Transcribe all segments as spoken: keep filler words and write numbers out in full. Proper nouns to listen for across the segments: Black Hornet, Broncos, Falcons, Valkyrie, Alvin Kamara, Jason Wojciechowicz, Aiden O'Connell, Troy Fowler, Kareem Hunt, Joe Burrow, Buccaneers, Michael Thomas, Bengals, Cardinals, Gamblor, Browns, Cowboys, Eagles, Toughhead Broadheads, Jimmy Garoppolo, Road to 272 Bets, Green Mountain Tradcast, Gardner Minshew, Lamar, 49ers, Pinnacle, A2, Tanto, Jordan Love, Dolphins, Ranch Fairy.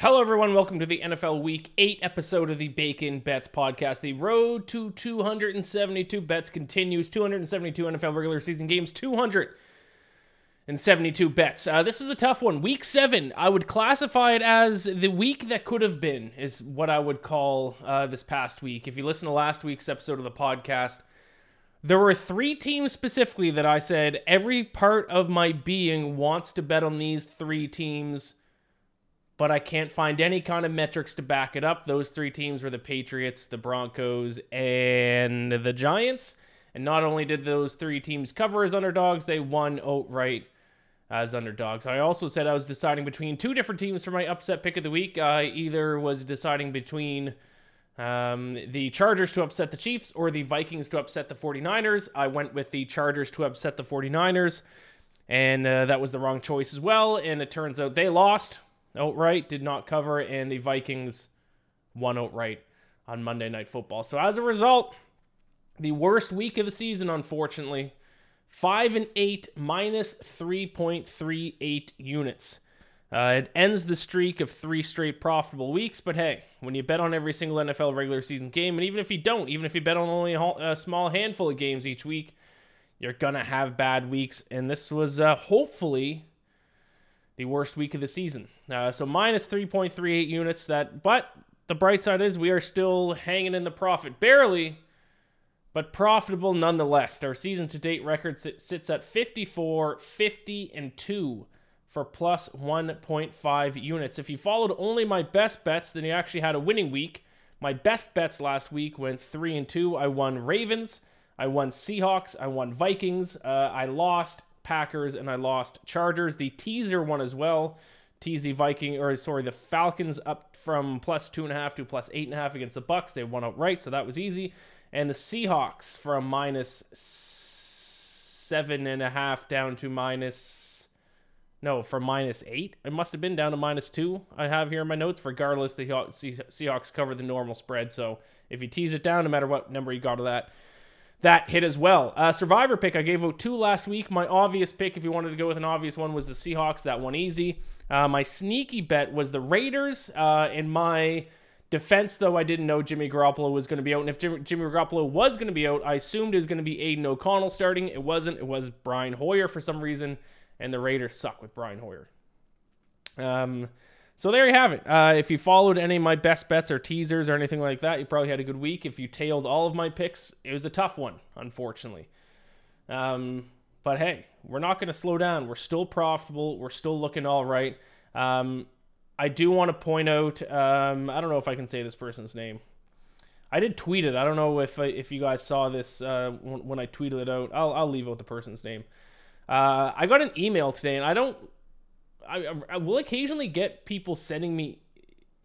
Hello, everyone. Welcome to the N F L Week eight episode of the Bacon Bets Podcast. The road to two hundred seventy-two bets continues. two hundred seventy-two N F L regular season games, two hundred seventy-two bets. Uh, this was a tough one. Week seven, I would classify it as the week that could have been, is what I would call uh, this past week. If you listen to last week's episode of the podcast, there were three teams specifically that I said every part of my being wants to bet on these three teams, but I can't find any kind of metrics to back it up. Those three teams were the Patriots, the Broncos, and the Giants. And not only did those three teams cover as underdogs, they won outright as underdogs. I also said I was deciding between two different teams for my upset pick of the week. I either was deciding between um, the Chargers to upset the Chiefs or the Vikings to upset the forty-niners. I went with the Chargers to upset the forty-niners, and uh, that was the wrong choice as well. And it turns out they lost outright, did not cover, and the Vikings won outright on Monday Night Football. So as a result, the worst week of the season, unfortunately, five and eight, minus three point three eight units. Uh, it ends the streak of three straight profitable weeks, but hey, when you bet on every single N F L regular season game, and even if you don't, even if you bet on only a small handful of games each week, you're going to have bad weeks, and this was uh, hopefully the worst week of the season. Uh, so minus three point three eight units. That, but the bright side is we are still hanging in the profit. Barely, but profitable nonetheless. Our season-to-date record sits at fifty-four, fifty, and two for plus one point five units. If you followed only my best bets, then you actually had a winning week. My best bets last week went three and two. I won Ravens, I won Seahawks, I won Vikings, uh, I lost Packers, and I lost Chargers. The teaser one as well. Teasy Viking, or sorry, the Falcons up from plus two and a half to plus eight and a half against the Bucks. They won outright, so that was easy. And the Seahawks from minus seven and a half down to minus, no, from minus eight. It must have been down to minus two. I have here in my notes. Regardless, the Seahawks cover the normal spread. So if you tease it down, no matter what number you got of that, that hit as well. Uh, survivor pick, I gave out two last week. My obvious pick, if you wanted to go with an obvious one, was the Seahawks. That one easy. Uh, my sneaky bet was the Raiders. Uh, in my defense, though, I didn't know Jimmy Garoppolo was going to be out. And if Jim- Jimmy Garoppolo was going to be out, I assumed it was going to be Aiden O'Connell starting. It wasn't. It was Brian Hoyer for some reason. And the Raiders suck with Brian Hoyer. Um, so there you have it. Uh, if you followed any of my best bets or teasers or anything like that, you probably had a good week. If you tailed all of my picks, it was a tough one, unfortunately. Um, but hey, we're not going to slow down. We're still profitable. We're still looking all right. Um, I do want to point out, um, I don't know if I can say this person's name. I did tweet it. I don't know if I, if you guys saw this uh, when, when I tweeted it out. I'll, I'll leave out the person's name. Uh, I got an email today, and I don't... I, I will occasionally get people sending me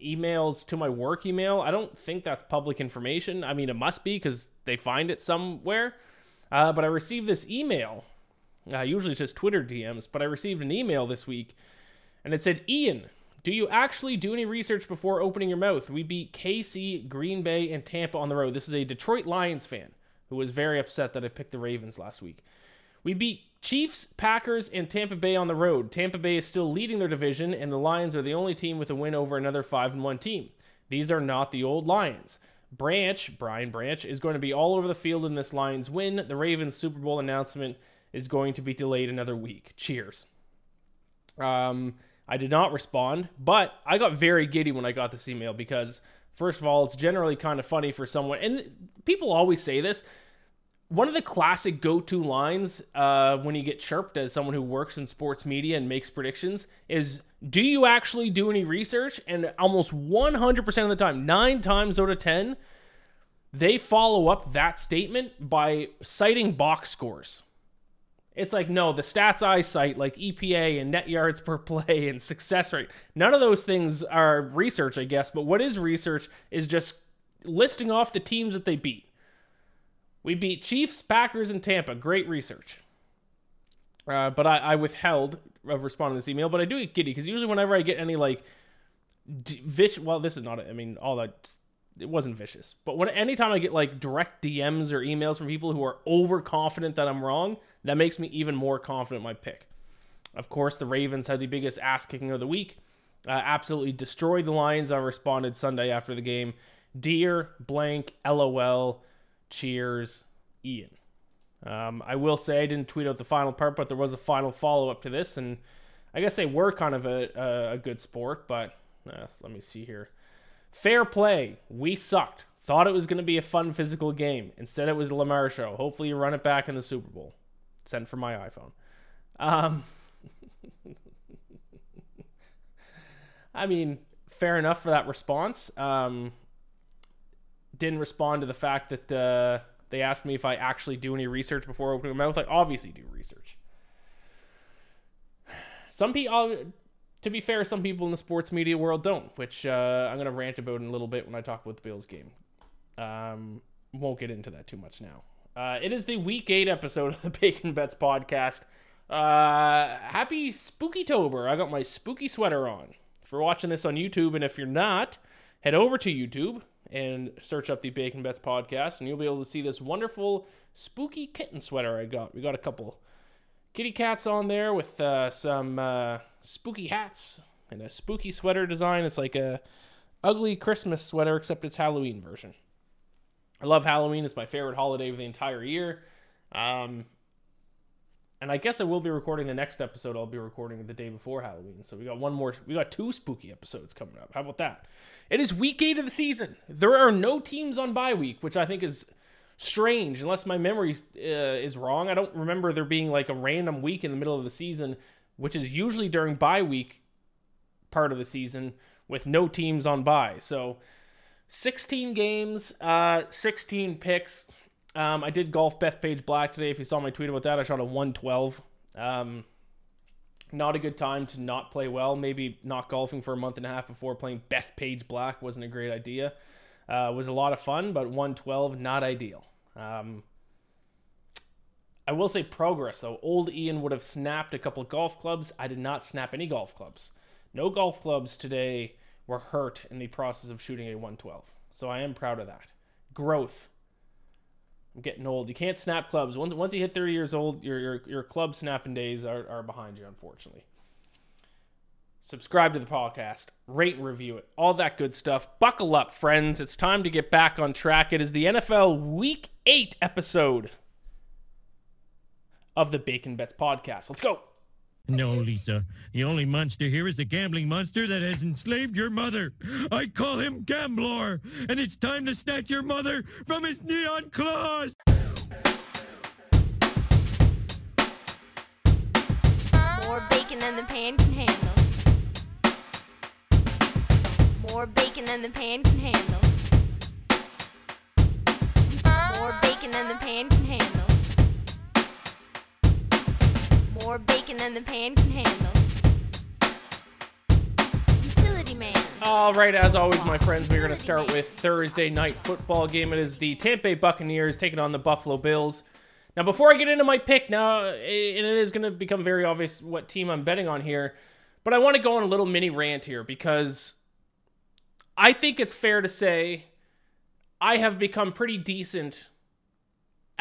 emails to my work email. I don't think that's public information. I mean, it must be because they find it somewhere. Uh, but I received this email. Uh, usually it's just Twitter D Ms, but I received an email this week, and it said, Ian, do you actually do any research before opening your mouth? We beat K C, Green Bay, and Tampa on the road. This is a Detroit Lions fan who was very upset that I picked the Ravens last week. We beat Chiefs, Packers, and Tampa Bay on the road. Tampa Bay is still leading their division, and the Lions are the only team with a win over another five and one team. These are not the old Lions. Branch, Brian Branch, is going to be all over the field in this Lions win. The Ravens Super Bowl announcement is going to be delayed another week. Cheers. Um, I did not respond, but I got very giddy when I got this email because, first of all, it's generally kind of funny for someone, and people always say this, one of the classic go-to lines uh, when you get chirped as someone who works in sports media and makes predictions is, do you actually do any research? And almost one hundred percent of the time, nine times out of ten, they follow up that statement by citing box scores. It's like, no, the stats I cite, like E P A and net yards per play and success rate, none of those things are research, I guess. But what is research is just listing off the teams that they beat. We beat Chiefs, Packers, and Tampa. Great research. Uh, but I, I withheld of responding to this email. But I do get giddy because usually whenever I get any like d- vicious, well, this is not. A, I mean, all that it wasn't vicious. But when anytime I get like direct D Ms or emails from people who are overconfident that I'm wrong, that makes me even more confident in my pick. Of course, the Ravens had the biggest ass kicking of the week. Uh, absolutely destroyed the Lions. I responded Sunday after the game. Dear blank LOL. Cheers, Ian. Um, I will say I didn't tweet out the final part, but there was a final follow-up to this, and I guess they were kind of a, a good sport, but uh, let me see here. Fair play. We sucked. Thought it was going to be a fun physical game. Instead, it was a Lamar show. Hopefully you run it back in the Super Bowl. Sent for my iPhone. Um, I mean, fair enough for that response. Um... Didn't respond to the fact that uh, they asked me if I actually do any research before opening my mouth. I obviously do research. Some people, to be fair, some people in the sports media world don't, which uh, I'm going to rant about in a little bit when I talk about the Bills game. Um, won't get into that too much now. Uh, it is the week eight episode of the Bacon Bets podcast. Uh, happy Spookytober. I got my spooky sweater on. If you're watching this on YouTube, and if you're not, head over to YouTube and search up the Bacon Bets podcast, and you'll be able to see this wonderful spooky kitten sweater I got. We got a couple kitty cats on there with uh, some uh, spooky hats and a spooky sweater design. It's like a ugly Christmas sweater, except it's Halloween version. I love Halloween. It's my favorite holiday of the entire year. Um, and I guess I will be recording the next episode. I'll be recording the day before Halloween. So we got one more, we got two spooky episodes coming up. How about that? It is week eight of the season. There are no teams on bye week, which I think is strange, unless my memory uh, is wrong. I don't remember there being like a random week in the middle of the season, which is usually during bye week part of the season with no teams on bye. So sixteen games, uh, sixteen picks. Um, I did golf Beth Page Black today. If you saw my tweet about that, I shot a one twelve. Um, not a good time to not play well. Maybe not golfing for a month and a half before playing Beth Page Black wasn't a great idea. Uh, was a lot of fun, but one twelve, not ideal. Um, I will say progress, though. Old Ian would have snapped a couple golf clubs. I did not snap any golf clubs. No golf clubs today were hurt in the process of shooting a one twelve. So I am proud of that. Growth. I'm getting old. You can't snap clubs. Once, once you hit thirty years old, your your, your club snapping days are, are behind you, unfortunately. Subscribe to the podcast. Rate and review it. All that good stuff. Buckle up, friends. It's time to get back on track. It is the N F L Week eight episode of the Bacon Bets podcast. Let's go. No, Lisa. The only monster here is the gambling monster that has enslaved your mother. I call him Gamblor, and it's time to snatch your mother from his neon claws! More bacon than the pan can handle. More bacon than the pan can handle. More bacon than the pan can handle. More bacon than the pan can handle. Utility man. All right, as always, my friends, we're going to start with Thursday night football game. It is the Tampa Bay Buccaneers taking on the Buffalo Bills. Now, before I get into my pick, now it is going to become very obvious what team I'm betting on here, but I want to go on a little mini rant here because I think it's fair to say I have become pretty decent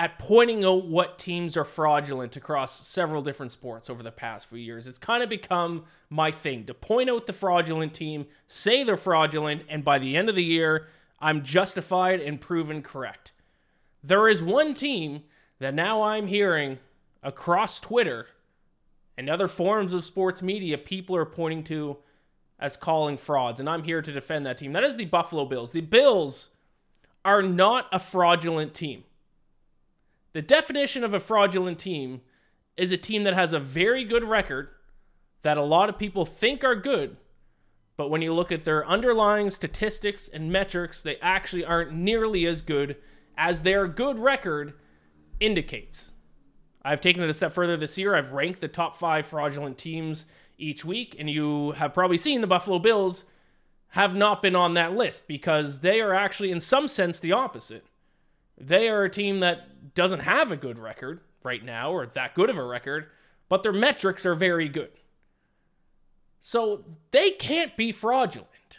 at pointing out what teams are fraudulent across several different sports over the past few years. It's kind of become my thing to point out the fraudulent team, say they're fraudulent, and by the end of the year, I'm justified and proven correct. There is one team that now I'm hearing across Twitter, and other forms of sports media people are pointing to as calling frauds, and I'm here to defend that team. That is the Buffalo Bills. The Bills are not a fraudulent team. The definition of a fraudulent team is a team that has a very good record that a lot of people think are good, but when you look at their underlying statistics and metrics, they actually aren't nearly as good as their good record indicates. I've taken it a step further this year. I've ranked the top five fraudulent teams each week, and you have probably seen the Buffalo Bills have not been on that list because they are actually, in some sense, the opposite. They are a team that doesn't have a good record right now, or that good of a record, but their metrics are very good. So they can't be fraudulent.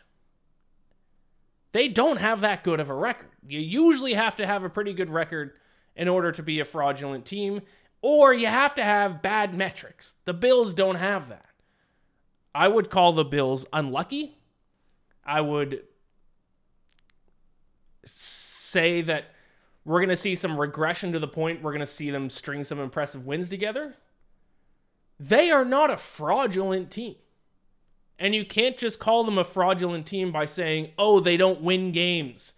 They don't have that good of a record. You usually have to have a pretty good record in order to be a fraudulent team, or you have to have bad metrics. The Bills don't have that. I would call the Bills unlucky. I would say that we're going to see some regression to the point we're going to see them string some impressive wins together. They are not a fraudulent team. And you can't just call them a fraudulent team by saying, oh, they don't win games.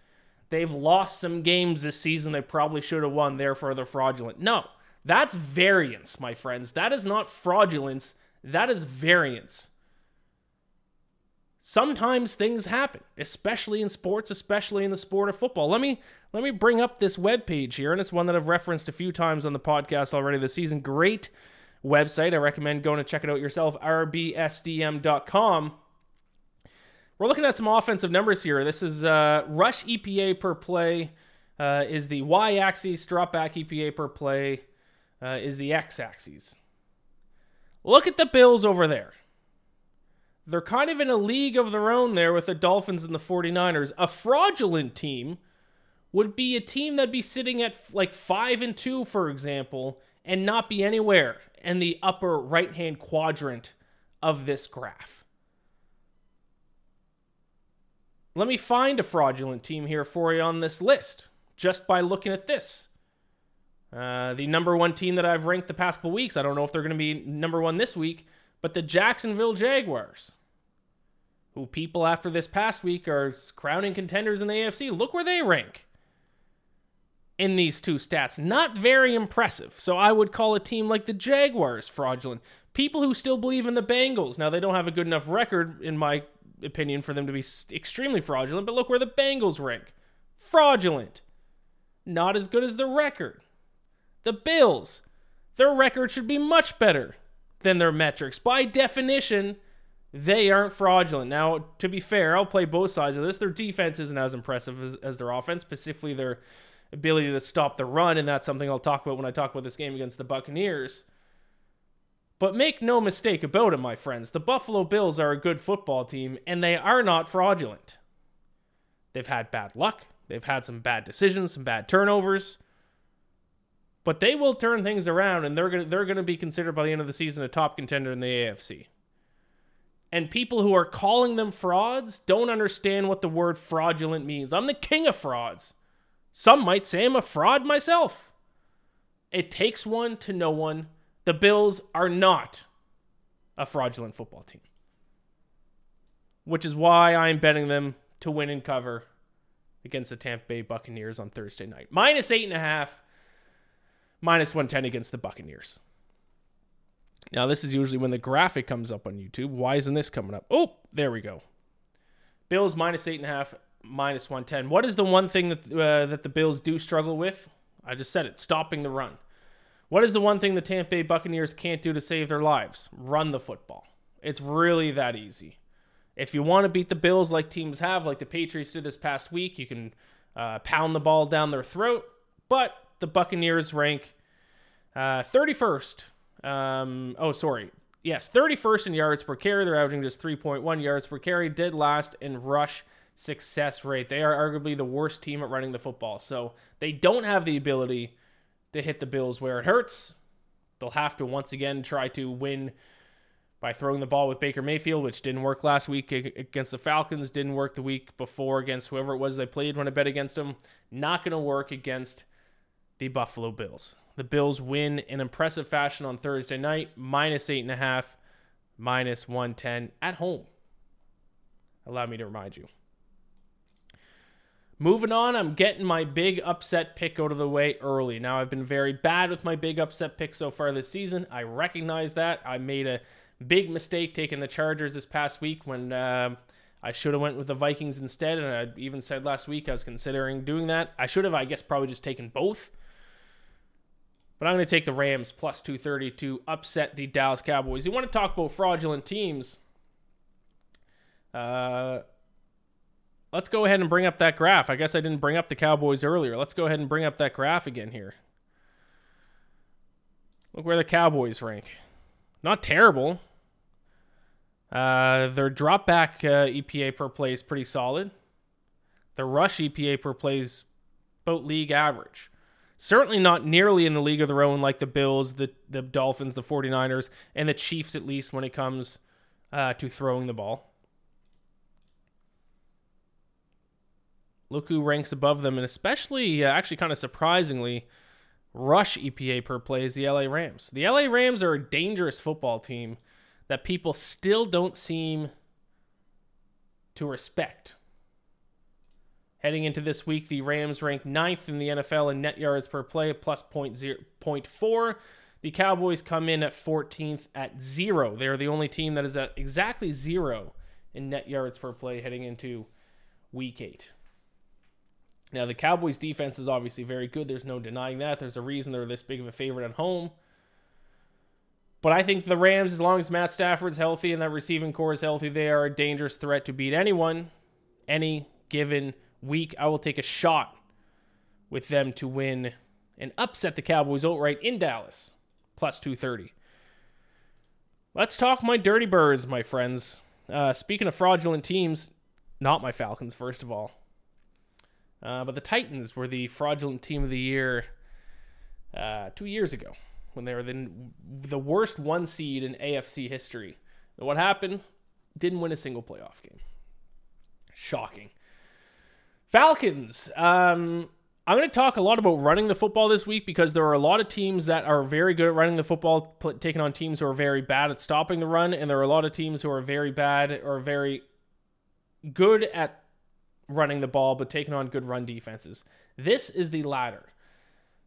They've lost some games this season they probably should have won, therefore they're fraudulent. No, that's variance, my friends. That is not fraudulence. That is variance. Sometimes things happen, especially in sports, especially in the sport of football. Let me let me bring up this webpage here, and it's one that I've referenced a few times on the podcast already this season. Great website. I recommend going to check it out yourself, r b s d m dot com. We're looking at some offensive numbers here. This is uh, rush E P A per play uh, is the y-axis, drop-back E P A per play uh, is the x-axis. Look at the Bills over there. They're kind of in a league of their own there with the Dolphins and the forty-niners. A fraudulent team would be a team that'd be sitting at like five and two, for example, and not be anywhere in the upper right-hand quadrant of this graph. Let me find a fraudulent team here for you on this list just by looking at this. Uh, the number one team that I've ranked the past couple weeks, I don't know if they're going to be number one this week, but the Jacksonville Jaguars, who people after this past week are crowning contenders in the A F C, look where they rank in these two stats. Not very impressive. So I would call a team like the Jaguars fraudulent. People who still believe in the Bengals. Now, they don't have a good enough record, in my opinion, for them to be extremely fraudulent, but look where the Bengals rank. Fraudulent. Not as good as the record. The Bills, their record should be much better than their metrics. By definition, they aren't fraudulent. Now, to be fair, I'll play both sides of this. Their defense isn't as impressive as, as their offense, specifically their ability to stop the run, and that's something I'll talk about when I talk about this game against the Buccaneers. But make no mistake about it, my friends. The Buffalo Bills are a good football team, and they are not fraudulent. They've had bad luck. They've had some bad decisions, some bad turnovers. But they will turn things around, and they're going to they're going to be considered by the end of the season a top contender in the A F C. And people who are calling them frauds don't understand what the word fraudulent means. I'm the king of frauds. Some might say I'm a fraud myself. It takes one to know one. The Bills are not a fraudulent football team, which is why I'm betting them to win and cover against the Tampa Bay Buccaneers on Thursday night. Minus eight and a half. minus one ten against the Buccaneers. Now, this is usually when the graphic comes up on YouTube. Why isn't this coming up? Oh, there we go. Bills minus eight and a half, minus one ten. What is the one thing that uh, that the Bills do struggle with? I just said it, stopping the run. What is the one thing the Tampa Bay Buccaneers can't do to save their lives? Run the football. It's really that easy. If you want to beat the Bills like teams have, like the Patriots did this past week, you can uh, pound the ball down their throat, but the Buccaneers rank uh, thirty-first. Um, oh, sorry. Yes, thirty-first in yards per carry. They're averaging just three point one yards per carry. Dead last in rush success rate. They are arguably the worst team at running the football. So they don't have the ability to hit the Bills where it hurts. They'll have to once again try to win by throwing the ball with Baker Mayfield, which didn't work last week against the Falcons. Didn't work the week before against whoever it was they played when I bet against them. Not going to work against the Buffalo Bills. The Bills win in impressive fashion on Thursday night, minus eight and a half, minus one ten at home. Allow me to remind you. Moving on, I'm getting my big upset pick out of the way early. Now, I've been very bad with my big upset pick so far this season. I recognize that. I made a big mistake taking the Chargers this past week when uh, I should have went with the Vikings instead, and I even said last week I was considering doing that. I should have, I guess, probably just taken both. But I'm going to take the Rams plus two thirty to upset the Dallas Cowboys. You want to talk about fraudulent teams? Uh... Let's go ahead and bring up that graph. I guess I didn't bring up the Cowboys earlier. Let's go ahead and bring up that graph again here. Look where the Cowboys rank. Not terrible. Uh, their drop back uh, E P A per play is pretty solid. The rush E P A per play is about league average. Certainly not nearly in the league of their own like the Bills, the, the Dolphins, the forty-niners, and the Chiefs at least when it comes uh, to throwing the ball. Look who ranks above them, and especially, uh, actually kind of surprisingly, rush E P A per play is the L A Rams. The L A Rams are a dangerous football team that people still don't seem to respect. Heading into this week, the Rams ranked ninth in the N F L in net yards per play, plus zero point four. The Cowboys come in at fourteenth at zero. They're the only team that is at exactly zero in net yards per play heading into week eight. Now, the Cowboys' defense is obviously very good. There's no denying that. There's a reason they're this big of a favorite at home. But I think the Rams, as long as Matt Stafford's healthy and that receiving core is healthy, they are a dangerous threat to beat anyone, any given week. I will take a shot with them to win and upset the Cowboys outright in Dallas, plus two thirty. Let's talk my dirty birds, my friends. Uh, speaking of fraudulent teams, not my Falcons, first of all. Uh, but the Titans were the fraudulent team of the year uh, two years ago when they were the, the worst one seed in A F C history. And what happened? Didn't win a single playoff game. Shocking. Falcons. Um, I'm going to talk a lot about running the football this week because there are a lot of teams that are very good at running the football, pl- taking on teams who are very bad at stopping the run, and there are a lot of teams who are very bad or very good at running the ball, but taking on good run defenses. This is the latter.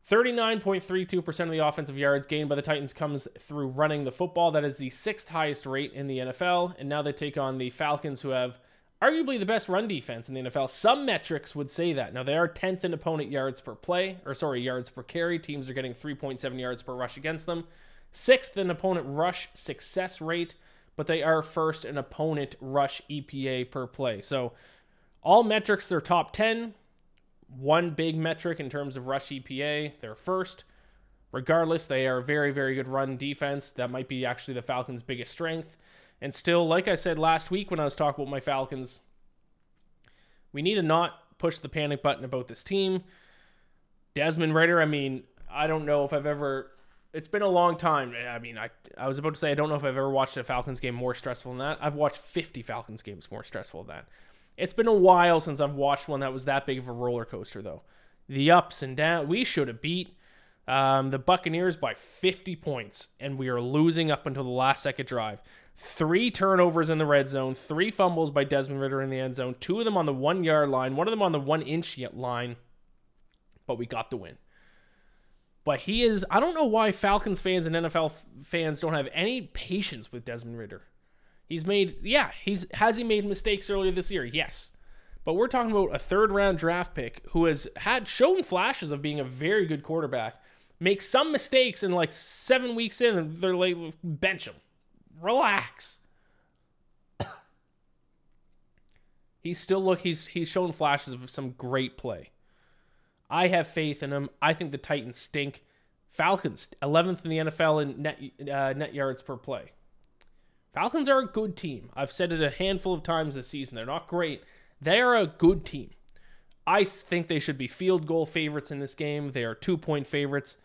thirty-nine point three two percent of the offensive yards gained by the Titans comes through running the football. That is the sixth highest rate in the N F L. And now they take on the Falcons, who have arguably the best run defense in the N F L. Some metrics would say that. Now they are tenth in opponent yards per play, or sorry, yards per carry. Teams are getting three point seven yards per rush against them. Sixth in opponent rush success rate, but they are first in opponent rush E P A per play. So all metrics, they're top ten. One big metric in terms of rush E P A, they're first. Regardless, they are very, very good run defense. That might be actually the Falcons' biggest strength. And still, like I said last week when I was talking about my Falcons, we need to not push the panic button about this team. Desmond Ridder, I mean, I don't know if I've ever... It's been a long time. I mean, I I was about to say I don't know if I've ever watched a Falcons game more stressful than that. I've watched fifty Falcons games more stressful than that. It's been a while since I've watched one that was that big of a roller coaster, though. The ups and downs. We should have beat um, the Buccaneers by fifty points, and we are losing up until the last second drive. Three turnovers in the red zone, three fumbles by Desmond Ridder in the end zone, two of them on the one-yard line, one of them on the one-inch line, but we got the win. But he is... I don't know why Falcons fans and N F L fans don't have any patience with Desmond Ridder. He's made, yeah, he's has he made mistakes earlier this year? Yes. But we're talking about a third-round draft pick who has had shown flashes of being a very good quarterback, makes some mistakes, and like seven weeks in, they're like, bench him. Relax. he's still, look, he's, he's shown flashes of some great play. I have faith in him. I think the Titans stink. Falcons, eleventh in the N F L in net, uh, net yards per play. Falcons are a good team. I've said it a handful of times this season. They're not great. They are a good team. I think they should be field goal favorites in this game. They are two-point favorites.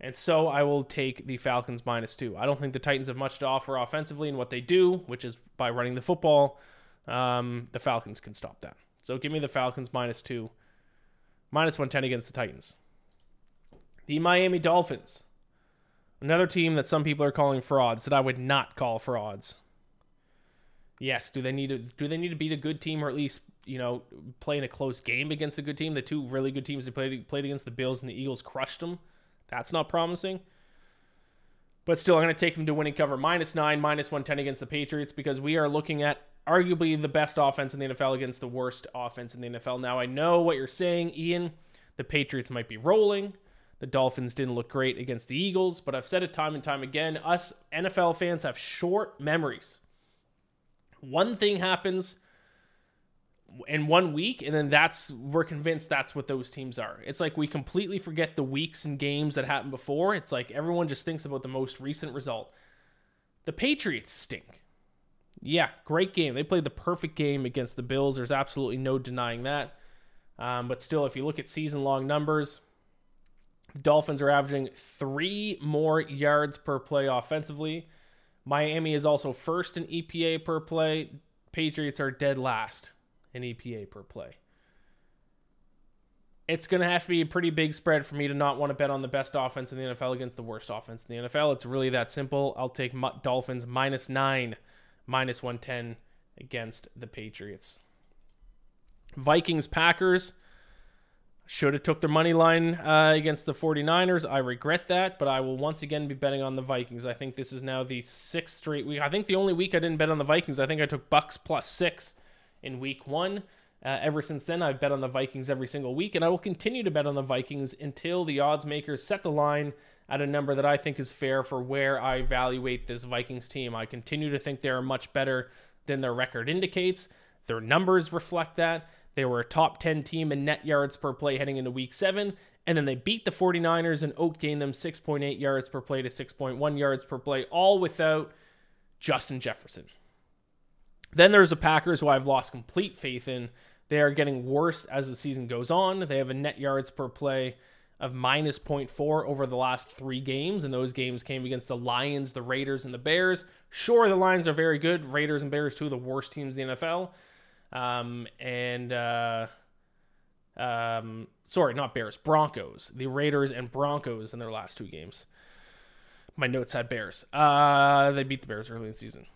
And so I will take the Falcons minus two. I don't think the Titans have much to offer offensively in what they do, which is by running the football. Um, the Falcons can stop that. So give me the Falcons minus two. Minus one ten against the Titans. the Miami Dolphins. Another team that some people are calling frauds that I would not call frauds. Yes, do they need to do they need to beat a good team, or at least, you know, play in a close game against a good team? The two really good teams they played played against, the Bills and the Eagles, crushed them. That's not promising. But still, I'm going to take them to winning cover. Minus nine, minus one ten against the Patriots, because we are looking at arguably the best offense in the N F L against the worst offense in the N F L. Now, I know what you're saying, Ian. The Patriots might be rolling. The Dolphins didn't look great against the Eagles, but I've said it time and time again. Us N F L fans have short memories. One thing happens in one week, and then that's we're convinced that's what those teams are. It's like we completely forget the weeks and games that happened before. It's like everyone just thinks about the most recent result. The Patriots stink. Yeah, great game. They played the perfect game against the Bills. There's absolutely no denying that. Um, but still, if you look at season-long numbers, Dolphins are averaging three more yards per play offensively. Miami is also first in E P A per play. Patriots are dead last in E P A per play. It's going to have to be a pretty big spread for me to not want to bet on the best offense in the N F L against the worst offense in the N F L. It's really that simple. I'll take Dolphins minus nine, minus one ten against the Patriots. Vikings, Packers. Should have took their money line uh, against the forty-niners. I regret that, but I will once again be betting on the Vikings. I think this is now the sixth straight week. I think the only week I didn't bet on the Vikings, I think I took Bucks plus six in week one. Uh, ever since then, I've bet on the Vikings every single week, and I will continue to bet on the Vikings until the odds makers set the line at a number that I think is fair for where I evaluate this Vikings team. I continue to think they are much better than their record indicates. Their numbers reflect that. They were a top ten team in net yards per play heading into week seven, and then they beat the forty-niners and outgained them six point eight yards per play to six point one yards per play, all without Justin Jefferson. Then there's the Packers, who I've lost complete faith in. They are getting worse as the season goes on. They have a net yards per play of minus zero point four over the last three games, and those games came against the Lions, the Raiders, and the Bears. Sure, the Lions are very good. Raiders and Bears, two of the worst teams in the N F L. Um, and, uh, um, sorry, not Bears, Broncos, the Raiders and Broncos in their last two games. My notes had Bears. Uh, they beat the Bears early in the season.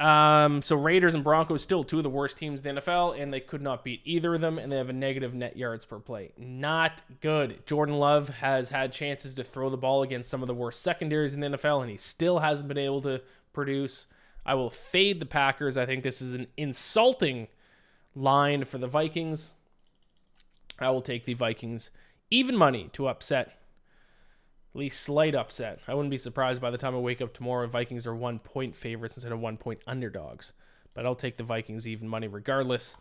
Um, so Raiders and Broncos, still two of the worst teams in the N F L, and they could not beat either of them. And they have a negative net yards per play. Not good. Jordan Love has had chances to throw the ball against some of the worst secondaries in the N F L, and he still hasn't been able to produce. I will fade the Packers. I think this is an insulting line for the Vikings. I will take the Vikings even money to upset, at least slight upset. I wouldn't be surprised by the time I wake up tomorrow if Vikings are one-point favorites instead of one-point underdogs. But I'll take the Vikings even money regardless.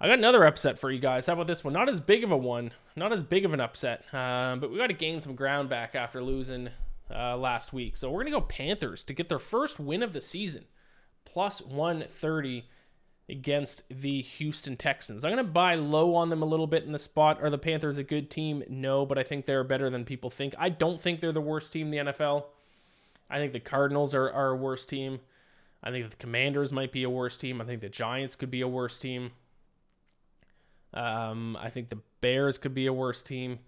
I got another upset for you guys. How about this one? Not as big of a one. Not as big of an upset. Um, but we got to gain some ground back after losing Uh, last week. So we're going to go Panthers to get their first win of the season. Plus one thirty against the Houston Texans. I'm going to buy low on them a little bit in the spot. Are the Panthers a good team? No, but I think they're better than people think. I don't think they're the worst team in the N F L. I think the Cardinals are, are a worse team. I think the Commanders might be a worse team. I think the Giants could be a worse team. Um, I think the Bears could be a worse team.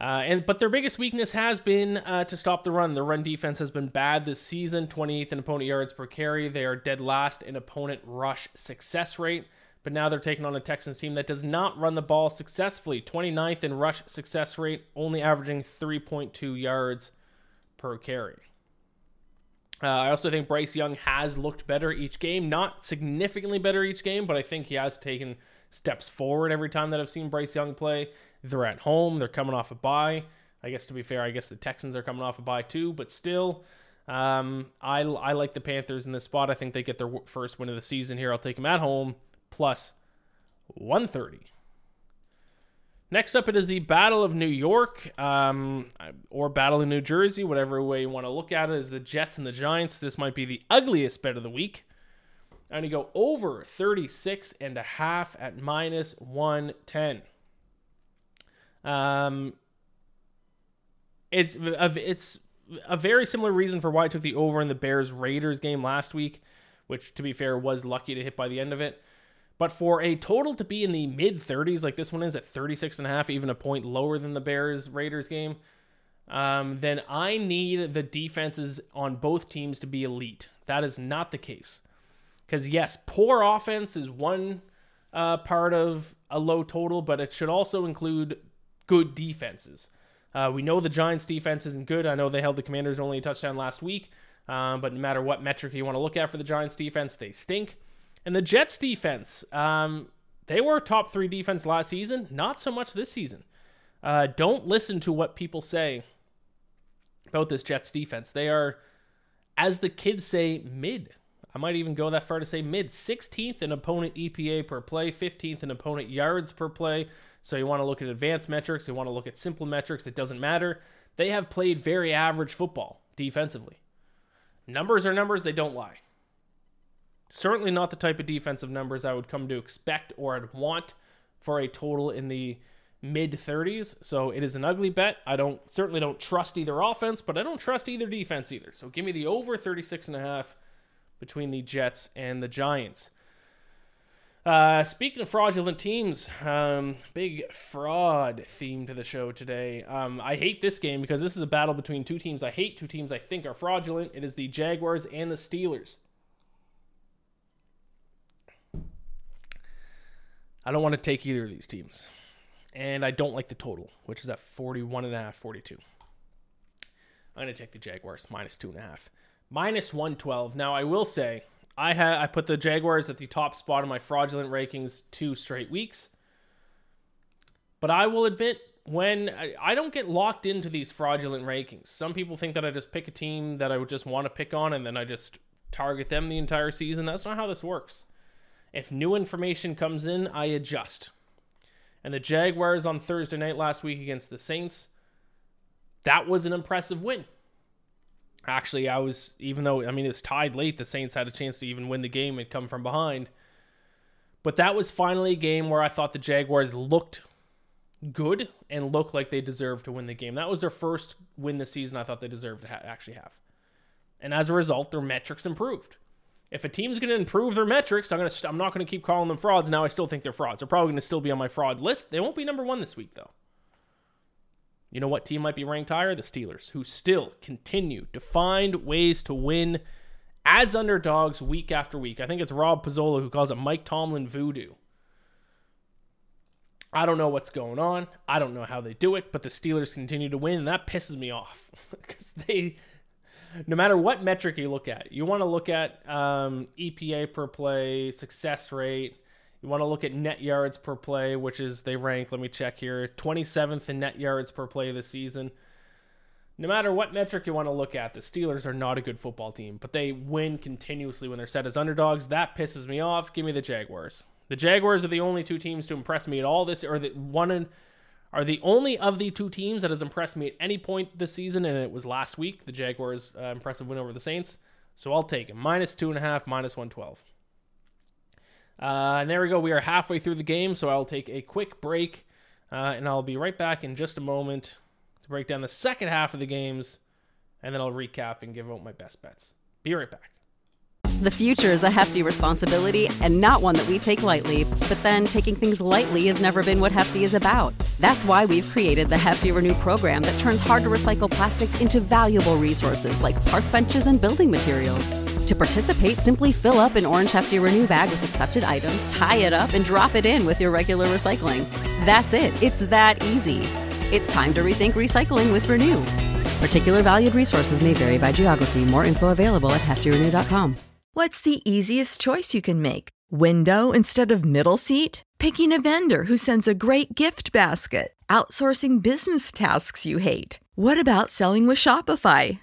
Uh, and But their biggest weakness has been uh, to stop the run. The run defense has been bad this season, twenty-eighth in opponent yards per carry. They are dead last in opponent rush success rate. But now they're taking on a Texans team that does not run the ball successfully. twenty-ninth in rush success rate, only averaging three point two yards per carry. Uh, I also think Bryce Young has looked better each game. Not significantly better each game, but I think he has taken steps forward every time that I've seen Bryce Young play. They're at home. They're coming off a bye. I guess, to be fair, I guess the Texans are coming off a bye too. But still, um, I, I like the Panthers in this spot. I think they get their first win of the season here. I'll take them at home, plus one thirty. Next up, it is the Battle of New York, um, or Battle of New Jersey, whatever way you want to look at it, is the Jets and the Giants. This might be the ugliest bet of the week. I'm going to go over thirty-six and a half at minus one ten. Um, it's a, it's a very similar reason for why I took the over in the Bears Raiders game last week, which, to be fair, was lucky to hit by the end of it. But for a total to be in the mid-thirties, like this one is at thirty-six and a half, even a point lower than the Bears-Raiders game, um, then I need the defenses on both teams to be elite. That is not the case. Because, yes, poor offense is one uh, part of a low total, but it should also include good defenses. Uh, we know the Giants' defense isn't good. I know they held the Commanders only a touchdown last week, uh, but no matter what metric you want to look at for the Giants' defense, they stink. And the Jets defense, um, they were top three defense last season. Not so much this season. Uh, don't listen to what people say about this Jets defense. They are, as the kids say, mid. I might even go that far to say mid. sixteenth in opponent E P A per play. fifteenth in opponent yards per play. So you want to look at advanced metrics. You want to look at simple metrics. It doesn't matter. They have played very average football defensively. Numbers are numbers. They don't lie. Certainly not the type of defensive numbers I would come to expect or I'd want for a total in the mid-thirties. So it is an ugly bet. I don't certainly don't trust either offense, but I don't trust either defense either. So give me the over thirty-six and a half between the Jets and the Giants. Uh, speaking of fraudulent teams, um, big fraud theme to the show today. Um, I hate this game because this is a battle between two teams I hate, two teams I think are fraudulent. It is the Jaguars and the Steelers. I don't want to take either of these teams. And I don't like the total, which is at forty-one and a half, forty-two. I'm going to take the Jaguars, minus two and a half. Minus one twelve. Now, I will say, I ha- I put the Jaguars at the top spot in my fraudulent rankings two straight weeks. But I will admit, when I, I don't get locked into these fraudulent rankings. Some people think that I just pick a team that I would just want to pick on, and then I just target them the entire season. That's not how this works. If new information comes in, I adjust. And the Jaguars on Thursday night last week against the Saints, that was an impressive win. Actually, I was, even though, I mean, it was tied late, the Saints had a chance to even win the game and come from behind. But that was finally a game where I thought the Jaguars looked good and looked like they deserved to win the game. That was their first win this season I thought they deserved to ha- actually have. And as a result, their metrics improved. If a team's going to improve their metrics, I'm going to. St- I'm not going to keep calling them frauds. Now I still think they're frauds. They're probably going to still be on my fraud list. They won't be number one this week, though. You know what team might be ranked higher? The Steelers, who still continue to find ways to win as underdogs week after week. I think it's Rob Pozzola who calls it Mike Tomlin voodoo. I don't know what's going on. I don't know how they do it, but the Steelers continue to win, and that pisses me off because they... No matter what metric you look at, you want to look at um, E P A per play, success rate. You want to look at net yards per play, which is they rank, let me check here, twenty-seventh in net yards per play this season. No matter what metric you want to look at, the Steelers are not a good football team, but they win continuously when they're set as underdogs. That pisses me off. Give me the Jaguars. The Jaguars are the only two teams to impress me at all this, or the one in... are the only of the two teams that has impressed me at any point this season, and it was last week, the Jaguars' uh, impressive win over the Saints. So I'll take it. Minus two and a half, minus one twelve. Uh, and there we go. We are halfway through the game, so I'll take a quick break, uh, and I'll be right back in just a moment to break down the second half of the games, and then I'll recap and give out my best bets. Be right back. The future is a hefty responsibility and not one that we take lightly. But then taking things lightly has never been what Hefty is about. That's why we've created the Hefty Renew program that turns hard to recycle plastics into valuable resources like park benches and building materials. To participate, simply fill up an orange Hefty Renew bag with accepted items, tie it up, and drop it in with your regular recycling. That's it. It's that easy. It's time to rethink recycling with Renew. Particular valued resources may vary by geography. More info available at hefty renew dot com. What's the easiest choice you can make? Window instead of middle seat? Picking a vendor who sends a great gift basket? Outsourcing business tasks you hate? What about selling with Shopify?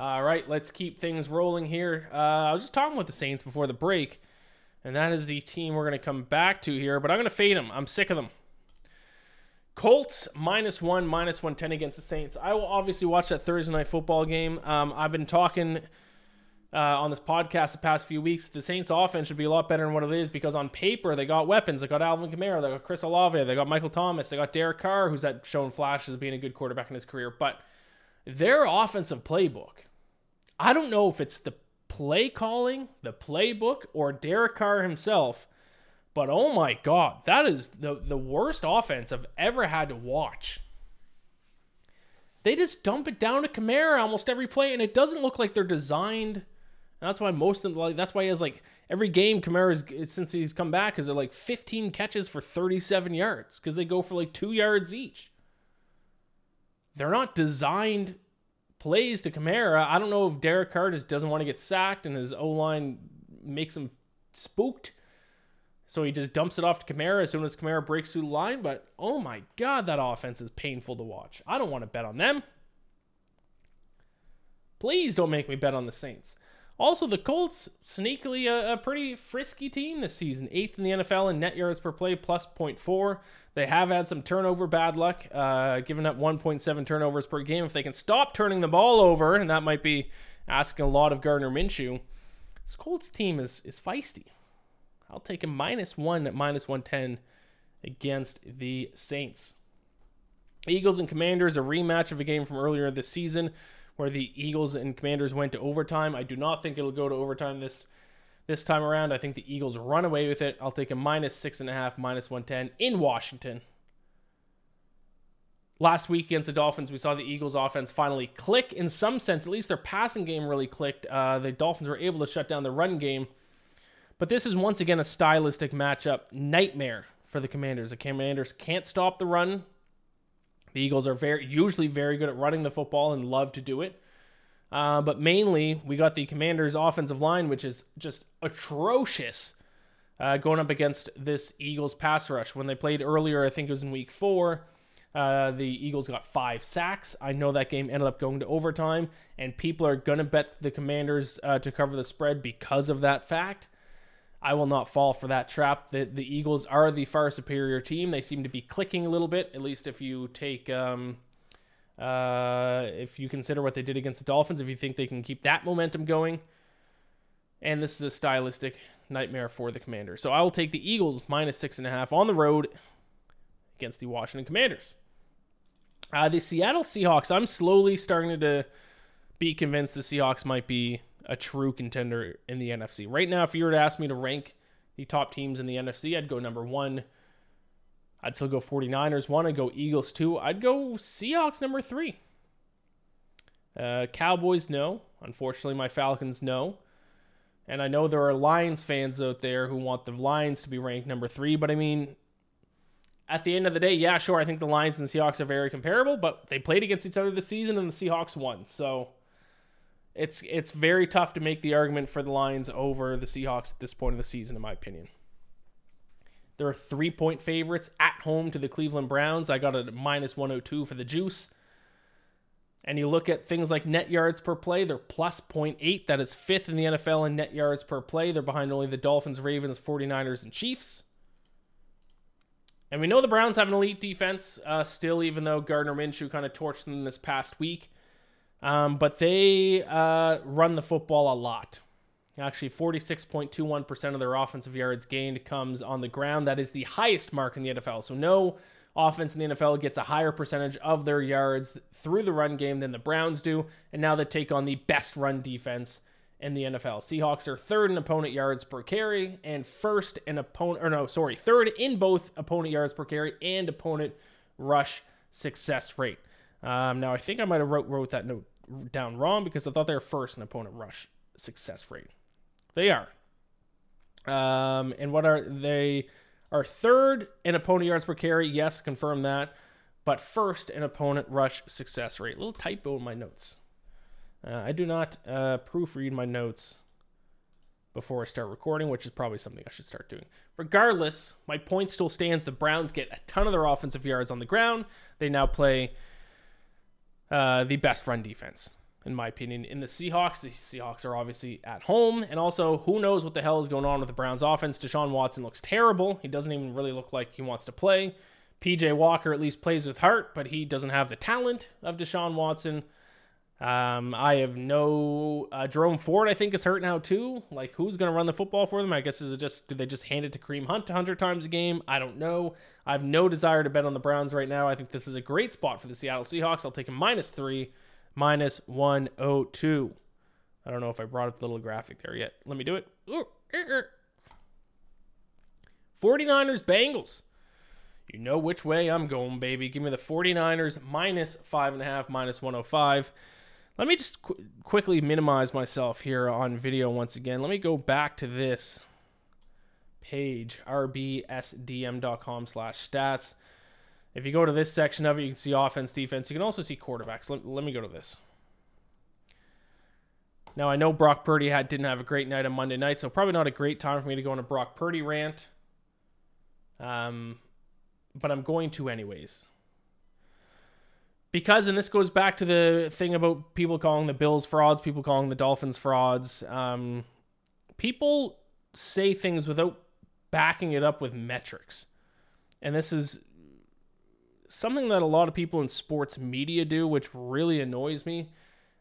All right, let's keep things rolling here. Uh, I was just talking with the Saints before the break, and that is the team we're going to come back to here, but I'm going to fade them. I'm sick of them. Colts, minus one, minus one ten against the Saints. I will obviously watch that Thursday night football game. Um, I've been talking uh, on this podcast the past few weeks. The Saints offense should be a lot better than what it is because on paper they got weapons. They got Alvin Kamara, they got Chris Olave, they got Michael Thomas, they got Derek Carr, who's that shown flashes of being a good quarterback in his career. But their offensive playbook, I don't know if it's the play calling, the playbook, or Derek Carr himself, but oh my God, that is the, the worst offense I've ever had to watch. They just dump it down to Kamara almost every play, and it doesn't look like they're designed. And that's why most of them, like, that's why he has like every game Kamara's, since he's come back, is they're like fifteen catches for thirty-seven yards because they go for like two yards each. They're not designed plays to Kamara. I don't know if Derek Carr just doesn't want to get sacked and his O-line makes him spooked, so he just dumps it off to Kamara as soon as Kamara breaks through the line. But oh my God, that offense is painful to watch. I don't want to bet on them. Please don't make me bet on the Saints. Also, the Colts, sneakily a, a pretty frisky team this season. Eighth in the N F L in net yards per play, plus point four. They have had some turnover bad luck, uh, giving up one point seven turnovers per game. If they can stop turning the ball over, and that might be asking a lot of Gardner Minshew, this Colts team is, is feisty. I'll take a minus one at minus one ten against the Saints. Eagles and Commanders, a rematch of a game from earlier this season, where the Eagles and Commanders went to overtime. I do not think it'll go to overtime this this time around. I think the Eagles run away with it. I'll take a minus six and a half, minus one ten in Washington. Last week against the Dolphins, we saw the Eagles offense finally click in some sense. At least their passing game really clicked. Uh, the Dolphins were able to shut down the run game. But this is once again a stylistic matchup nightmare for the Commanders. The Commanders can't stop the run. The Eagles are very usually very good at running the football and love to do it. Uh, but mainly, we got the Commanders' offensive line, which is just atrocious, uh, going up against this Eagles pass rush. When they played earlier, I think it was in week four, uh, the Eagles got five sacks. I know that game ended up going to overtime, and people are going to bet the Commanders uh, to cover the spread because of that fact. I will not fall for that trap. The, the Eagles are the far superior team. They seem to be clicking a little bit, at least if you take, um, uh, if you consider what they did against the Dolphins, if you think they can keep that momentum going. And this is a stylistic nightmare for the Commanders. So I will take the Eagles minus six and a half on the road against the Washington Commanders. Uh, the Seattle Seahawks, I'm slowly starting to be convinced the Seahawks might be a true contender in the N F C. Right now, if you were to ask me to rank the top teams in the N F C, I'd go number one. I'd still go 49ers one. I'd go Eagles two. I'd go Seahawks number three. Uh, Cowboys, no. Unfortunately, my Falcons, no. And I know there are Lions fans out there who want the Lions to be ranked number three, but I mean, at the end of the day, yeah, sure, I think the Lions and the Seahawks are very comparable, but they played against each other this season and the Seahawks won, so It's it's very tough to make the argument for the Lions over the Seahawks at this point of the season, in my opinion. There are three-point favorites at home to the Cleveland Browns. I got a minus one oh two for the juice. And you look at things like net yards per play. They're plus point eight. That is fifth in the N F L in net yards per play. They're behind only the Dolphins, Ravens, 49ers, and Chiefs. And we know the Browns have an elite defense uh, still, even though Gardner Minshew kind of torched them this past week. Um, but they uh, run the football a lot. Actually, forty-six point two one percent of their offensive yards gained comes on the ground. That is the highest mark in the N F L. So no offense in the N F L gets a higher percentage of their yards through the run game than the Browns do, and now they take on the best run defense in the N F L. Seahawks are third in opponent yards per carry and first in opponent, or no, sorry, third in both opponent yards per carry and opponent rush success rate. Um, now, I think I might have wrote, wrote that note down wrong because I thought they were first in opponent rush success rate. They are. Um, and what are they? Are third in opponent yards per carry. Yes, confirm that. But first in opponent rush success rate. A little typo in my notes. Uh, I do not uh, proofread my notes before I start recording, which is probably something I should start doing. Regardless, my point still stands. The Browns get a ton of their offensive yards on the ground. They now play uh, the best run defense, in my opinion. In the Seahawks, the Seahawks are obviously at home. And also, who knows what the hell is going on with the Browns offense. Deshaun Watson looks terrible. He doesn't even really look like he wants to play. P J Walker at least plays with heart, but he doesn't have the talent of Deshaun Watson. Um, I have no, uh, Jerome Ford, I think, is hurt now too. Like, who's going to run the football for them? I guess, is it just, do they just hand it to Kareem Hunt a hundred times a game? I don't know. I have no desire to bet on the Browns right now. I think this is a great spot for the Seattle Seahawks. I'll take a minus three, minus one oh two. I don't know if I brought up the little graphic there yet. Let me do it. Ooh, er, er. forty-niners, Bengals. You know which way I'm going, baby. Give me the forty-niners, minus five and a half, minus one oh five. Let me just qu- quickly minimize myself here on video once again. Let me go back to this page, rbsdm.com slash stats. If you go to this section of it, you can see offense, defense. You can also see quarterbacks. Let, let me go to this. Now, I know Brock Purdy had, didn't have a great night on Monday night, so probably not a great time for me to go on a Brock Purdy rant. Um, but I'm going to anyways. Because, and this goes back to the thing about people calling the Bills frauds, people calling the Dolphins frauds. Um, people say things without backing it up with metrics. And this is something that a lot of people in sports media do, which really annoys me.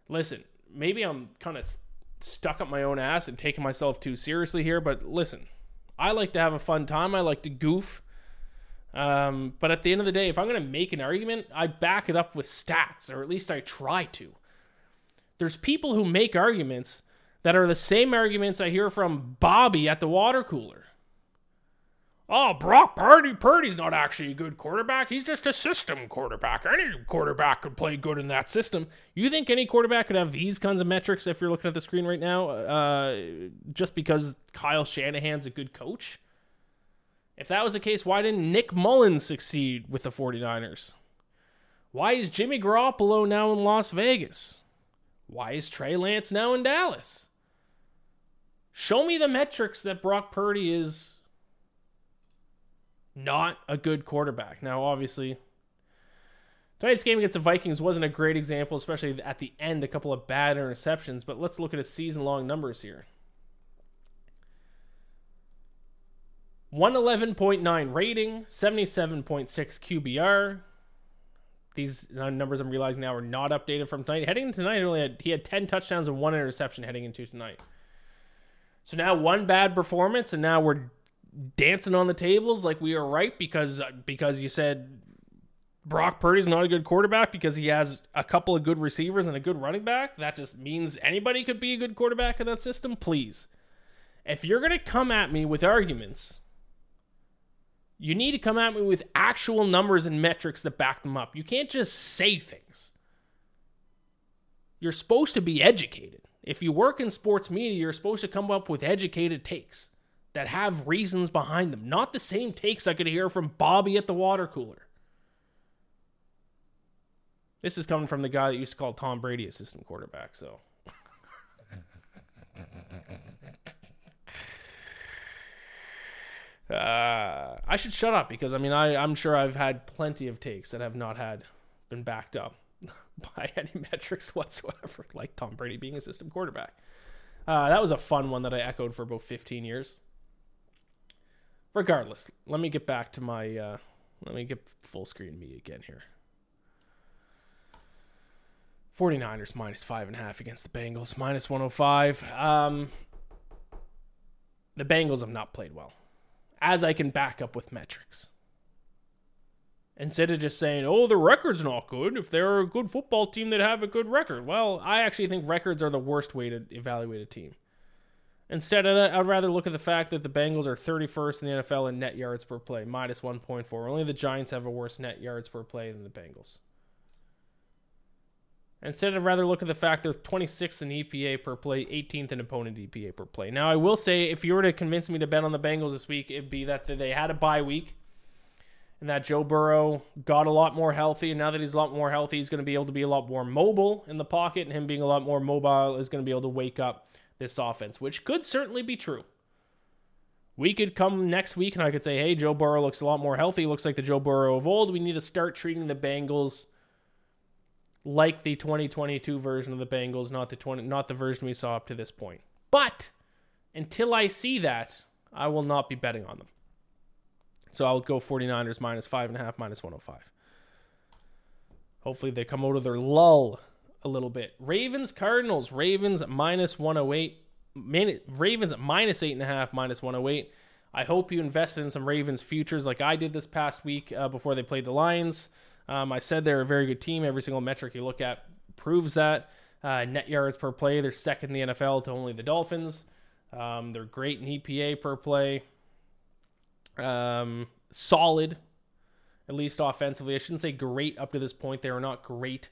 Listen, maybe I'm kind of st- stuck up my own ass and taking myself too seriously here, but listen, I like to have a fun time. I like to goof. Um, but at the end of the day, if I'm going to make an argument, I back it up with stats, or at least I try to. There's people who make arguments that are the same arguments I hear from Bobby at the water cooler. Oh, Brock Purdy, Purdy's not actually a good quarterback. He's just a system quarterback. Any quarterback could play good in that system. You think any quarterback could have these kinds of metrics if you're looking at the screen right now, uh, just because Kyle Shanahan's a good coach? If that was the case, why didn't Nick Mullins succeed with the forty-niners? Why is Jimmy Garoppolo now in Las Vegas? Why is Trey Lance now in Dallas? Show me the metrics that Brock Purdy is not a good quarterback. Now, obviously, tonight's game against the Vikings wasn't a great example, especially at the end, a couple of bad interceptions, but let's look at his season-long numbers here. one eleven point nine rating, seventy-seven point six Q B R. These numbers I'm realizing now are not updated from tonight. Heading into tonight, he, only had, he had ten touchdowns and one interception heading into tonight. So now one bad performance, and now we're dancing on the tables like we are right because, because you said Brock Purdy's not a good quarterback because he has a couple of good receivers and a good running back. That just means anybody could be a good quarterback in that system? Please. If you're going to come at me with arguments, you need to come at me with actual numbers and metrics that back them up. You can't just say things. You're supposed to be educated. If you work in sports media, you're supposed to come up with educated takes that have reasons behind them. Not the same takes I could hear from Bobby at the water cooler. This is coming from the guy that used to call Tom Brady a system quarterback, so. Uh, I should shut up because I mean I, I'm sure I've had plenty of takes that have not had been backed up by any metrics whatsoever, like Tom Brady being a system quarterback. Uh, that was a fun one that I echoed for about fifteen years. Regardless, let me get back to my uh, let me get full screen me again here. forty-niners minus five and a half against the Bengals, minus one oh five. Um, the Bengals have not played well, as I can back up with metrics. Instead of just saying, oh, the record's not good. If they're a good football team, they'd have a good record. Well, I actually think records are the worst way to evaluate a team. Instead, I'd rather look at the fact that the Bengals are thirty-first in the N F L in net yards per play, minus one point four. Only the Giants have a worse net yards per play than the Bengals. Instead, I'd rather look at the fact they're twenty-sixth in E P A per play, eighteenth in opponent E P A per play. Now, I will say, if you were to convince me to bet on the Bengals this week, it'd be that they had a bye week, and that Joe Burrow got a lot more healthy, and now that he's a lot more healthy, he's going to be able to be a lot more mobile in the pocket, and him being a lot more mobile is going to be able to wake up this offense, which could certainly be true. We could come next week, and I could say, hey, Joe Burrow looks a lot more healthy, looks like the Joe Burrow of old. We need to start treating the Bengals like the twenty twenty-two version of the Bengals, not the twenty, not the version we saw up to this point. But until I see that, I will not be betting on them. So I'll go forty-niners minus five point five, minus one oh five. Hopefully they come out of their lull a little bit. Ravens, Cardinals. Ravens minus one oh eight. Man, Ravens minus eight point five, minus one oh eight. I hope you invested in some Ravens futures like I did this past week uh, before they played the Lions. Um, I said they're a very good team. Every single metric you look at proves that. Uh, net yards per play, they're second in the N F L to only the Dolphins. Um, they're great in E P A per play. Um, solid, at least offensively. I shouldn't say great up to this point. They are not great.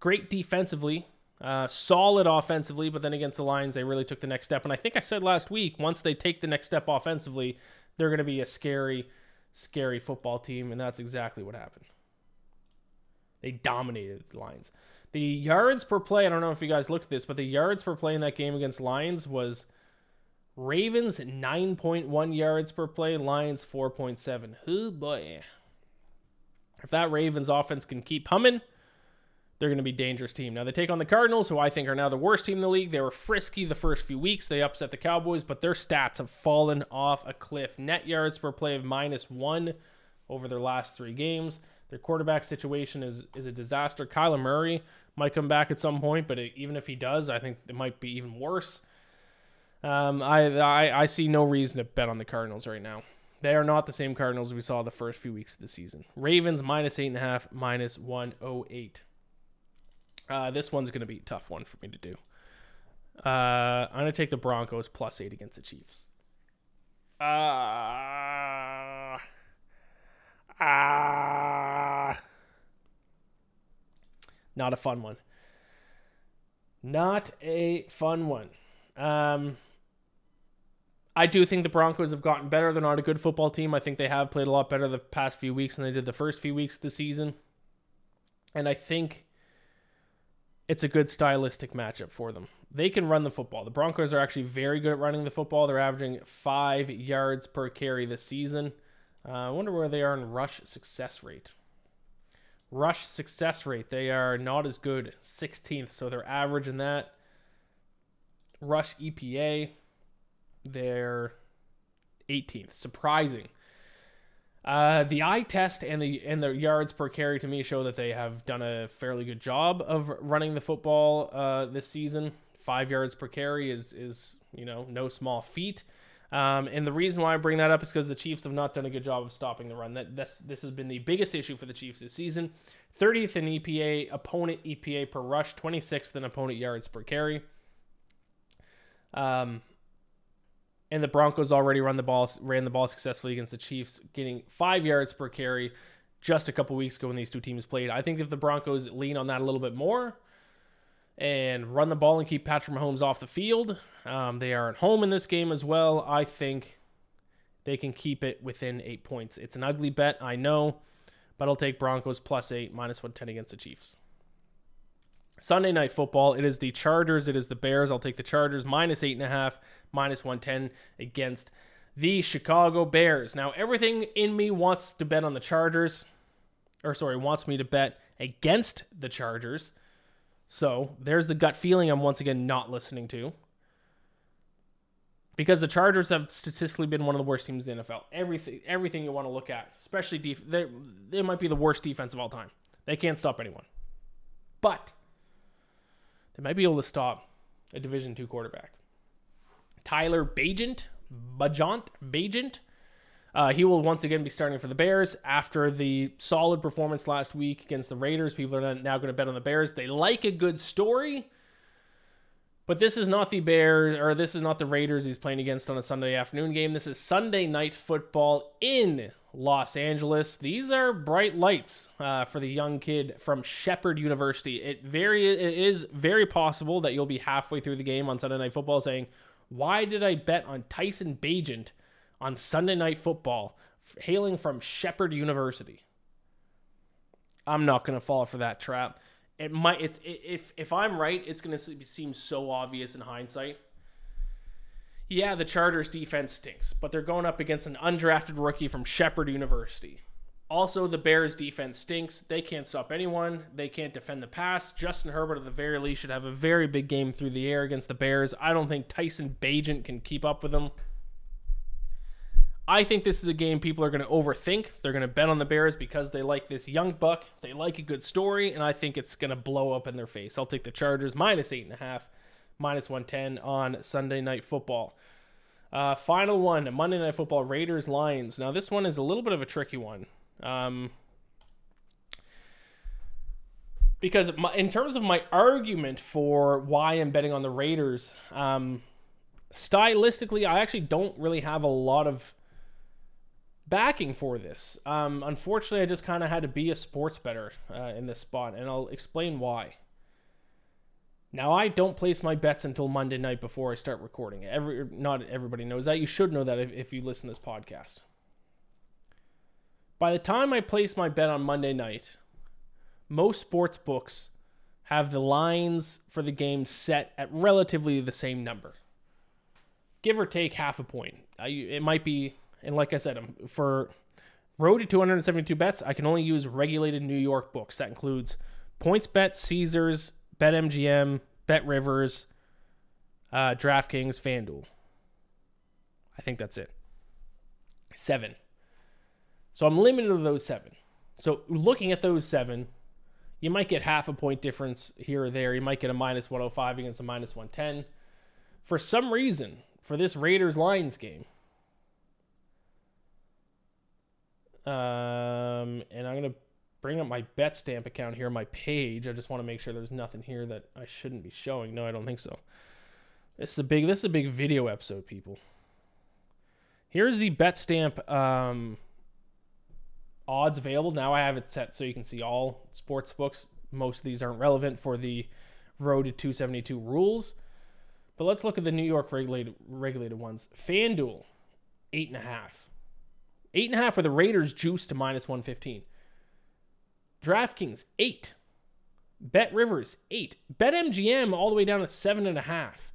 Great defensively, uh, solid offensively, but then against the Lions, they really took the next step. And I think I said last week, once they take the next step offensively, they're going to be a scary, scary football team. And that's exactly what happened. They dominated the Lions. The yards per play, I don't know if you guys looked at this, but the yards per play in that game against Lions was Ravens nine point one yards per play, Lions four point seven. Oh boy. If that Ravens offense can keep humming, they're going to be a dangerous team. Now they take on the Cardinals, who I think are now the worst team in the league. They were frisky the first few weeks. They upset the Cowboys, but their stats have fallen off a cliff. Net yards per play of minus one over their last three games. Their quarterback situation is, is a disaster. Kyler Murray might come back at some point, but even if he does, I think it might be even worse. Um, I, I I see no reason to bet on the Cardinals right now. They are not the same Cardinals we saw the first few weeks of the season. Ravens minus eight and a half, minus one oh eight. Uh, this one's going to be a tough one for me to do. Uh, I'm going to take the Broncos plus eight against the Chiefs. Ah, uh, ah, uh, not a fun one. Not a fun one. Um, I do think the Broncos have gotten better. They're not a good football team. I think they have played a lot better the past few weeks than they did the first few weeks of the season. And I think it's a good stylistic matchup for them. They can run the football. The Broncos are actually very good at running the football. They're averaging five yards per carry this season. Uh, I wonder where they are in rush success rate. Rush success rate. They are not as good. sixteenth. So they're averaging that. Rush E P A, they're eighteenth. Surprising. Uh, the eye test and the and the yards per carry to me show that they have done a fairly good job of running the football uh, this season. Five yards per carry is is you know no small feat. Um, and the reason why I bring that up is because the Chiefs have not done a good job of stopping the run. That this this has been the biggest issue for the Chiefs this season. thirtieth in E P A, opponent E P A per rush, twenty-sixth in opponent yards per carry. Um, and the Broncos already run the ball, ran the ball successfully against the Chiefs, getting five yards per carry just a couple weeks ago when these two teams played. I think if the Broncos lean on that a little bit more and run the ball and keep Patrick Mahomes off the field, um, they are at home in this game as well. I think they can keep it within eight points. It's an ugly bet, I know, but I'll take Broncos plus eight, minus one ten against the Chiefs. Sunday Night Football, it is the Chargers, it is the Bears. I'll take the Chargers, minus eight and a half, minus one ten against the Chicago Bears. Now, everything in me wants to bet on the Chargers, or sorry, wants me to bet against the Chargers. So there's the gut feeling I'm once again not listening to. Because the Chargers have statistically been one of the worst teams in the N F L. Everything everything you want to look at, especially def- they, they might be the worst defense of all time. They can't stop anyone. But they might be able to stop a Division two quarterback. Tyler Bagent, Bagent, Bagent Uh, he will once again be starting for the Bears after the solid performance last week against the Raiders. People are now going to bet on the Bears. They like a good story, but this is not the Bears, or this is not the Raiders he's playing against on a Sunday afternoon game. This is Sunday Night Football in Los Angeles. These are bright lights uh, for the young kid from Shepherd University. It very it is very possible that you'll be halfway through the game on Sunday Night Football saying, "Why did I bet on Tyson Bagent on Sunday Night Football, hailing from Shepherd University?" I'm not going to fall for that trap. It might. It's it, if if I'm right, it's going to seem so obvious in hindsight. Yeah, the Chargers' defense stinks, but they're going up against an undrafted rookie from Shepherd University. Also, the Bears' defense stinks. They can't stop anyone. They can't defend the pass. Justin Herbert, at the very least, should have a very big game through the air against the Bears. I don't think Tyson Bagent can keep up with them. I think this is a game people are going to overthink. They're going to bet on the Bears because they like this young buck. They like a good story, and I think it's going to blow up in their face. I'll take the Chargers minus eight and a half, minus one ten on Sunday Night Football. Uh, final one, Monday Night Football, Raiders, Lions. Now, this one is a little bit of a tricky one. Um, because my, in terms of my argument for why I'm betting on the Raiders, um, stylistically, I actually don't really have a lot of backing for this. Um, unfortunately, I just kind of had to be a sports bettor uh, in this spot, and I'll explain why. Now, I don't place my bets until Monday night before I start recording. Every not everybody knows that. You should know that if, if you listen to this podcast. By the time I place my bet on Monday night, most sports books have the lines for the game set at relatively the same number, give or take half a point. I, it might be. And like I said, for road to two hundred seventy-two bets, I can only use regulated New York books. That includes PointsBet, Caesars, BetMGM, BetRivers, uh, DraftKings, FanDuel. I think that's it. Seven. So I'm limited to those seven. So looking at those seven, you might get half a point difference here or there. You might get a minus one oh five against a minus one ten. For some reason, for this Raiders-Lions game, Um, and I'm going to bring up my bet stamp account here, my page. I just want to make sure there's nothing here that I shouldn't be showing. No, I don't think so. This is a big, this is a big video episode, people. Here's the bet stamp, um, odds available. Now I have it set so you can see all sports books. Most of these aren't relevant for the road to two seventy-two rules, but let's look at the New York regulated, regulated ones. FanDuel, eight and a half. Eight and a half for the Raiders juice to minus one fifteen. DraftKings, eight. BetRivers, eight. BetMGM all the way down to seven and a half.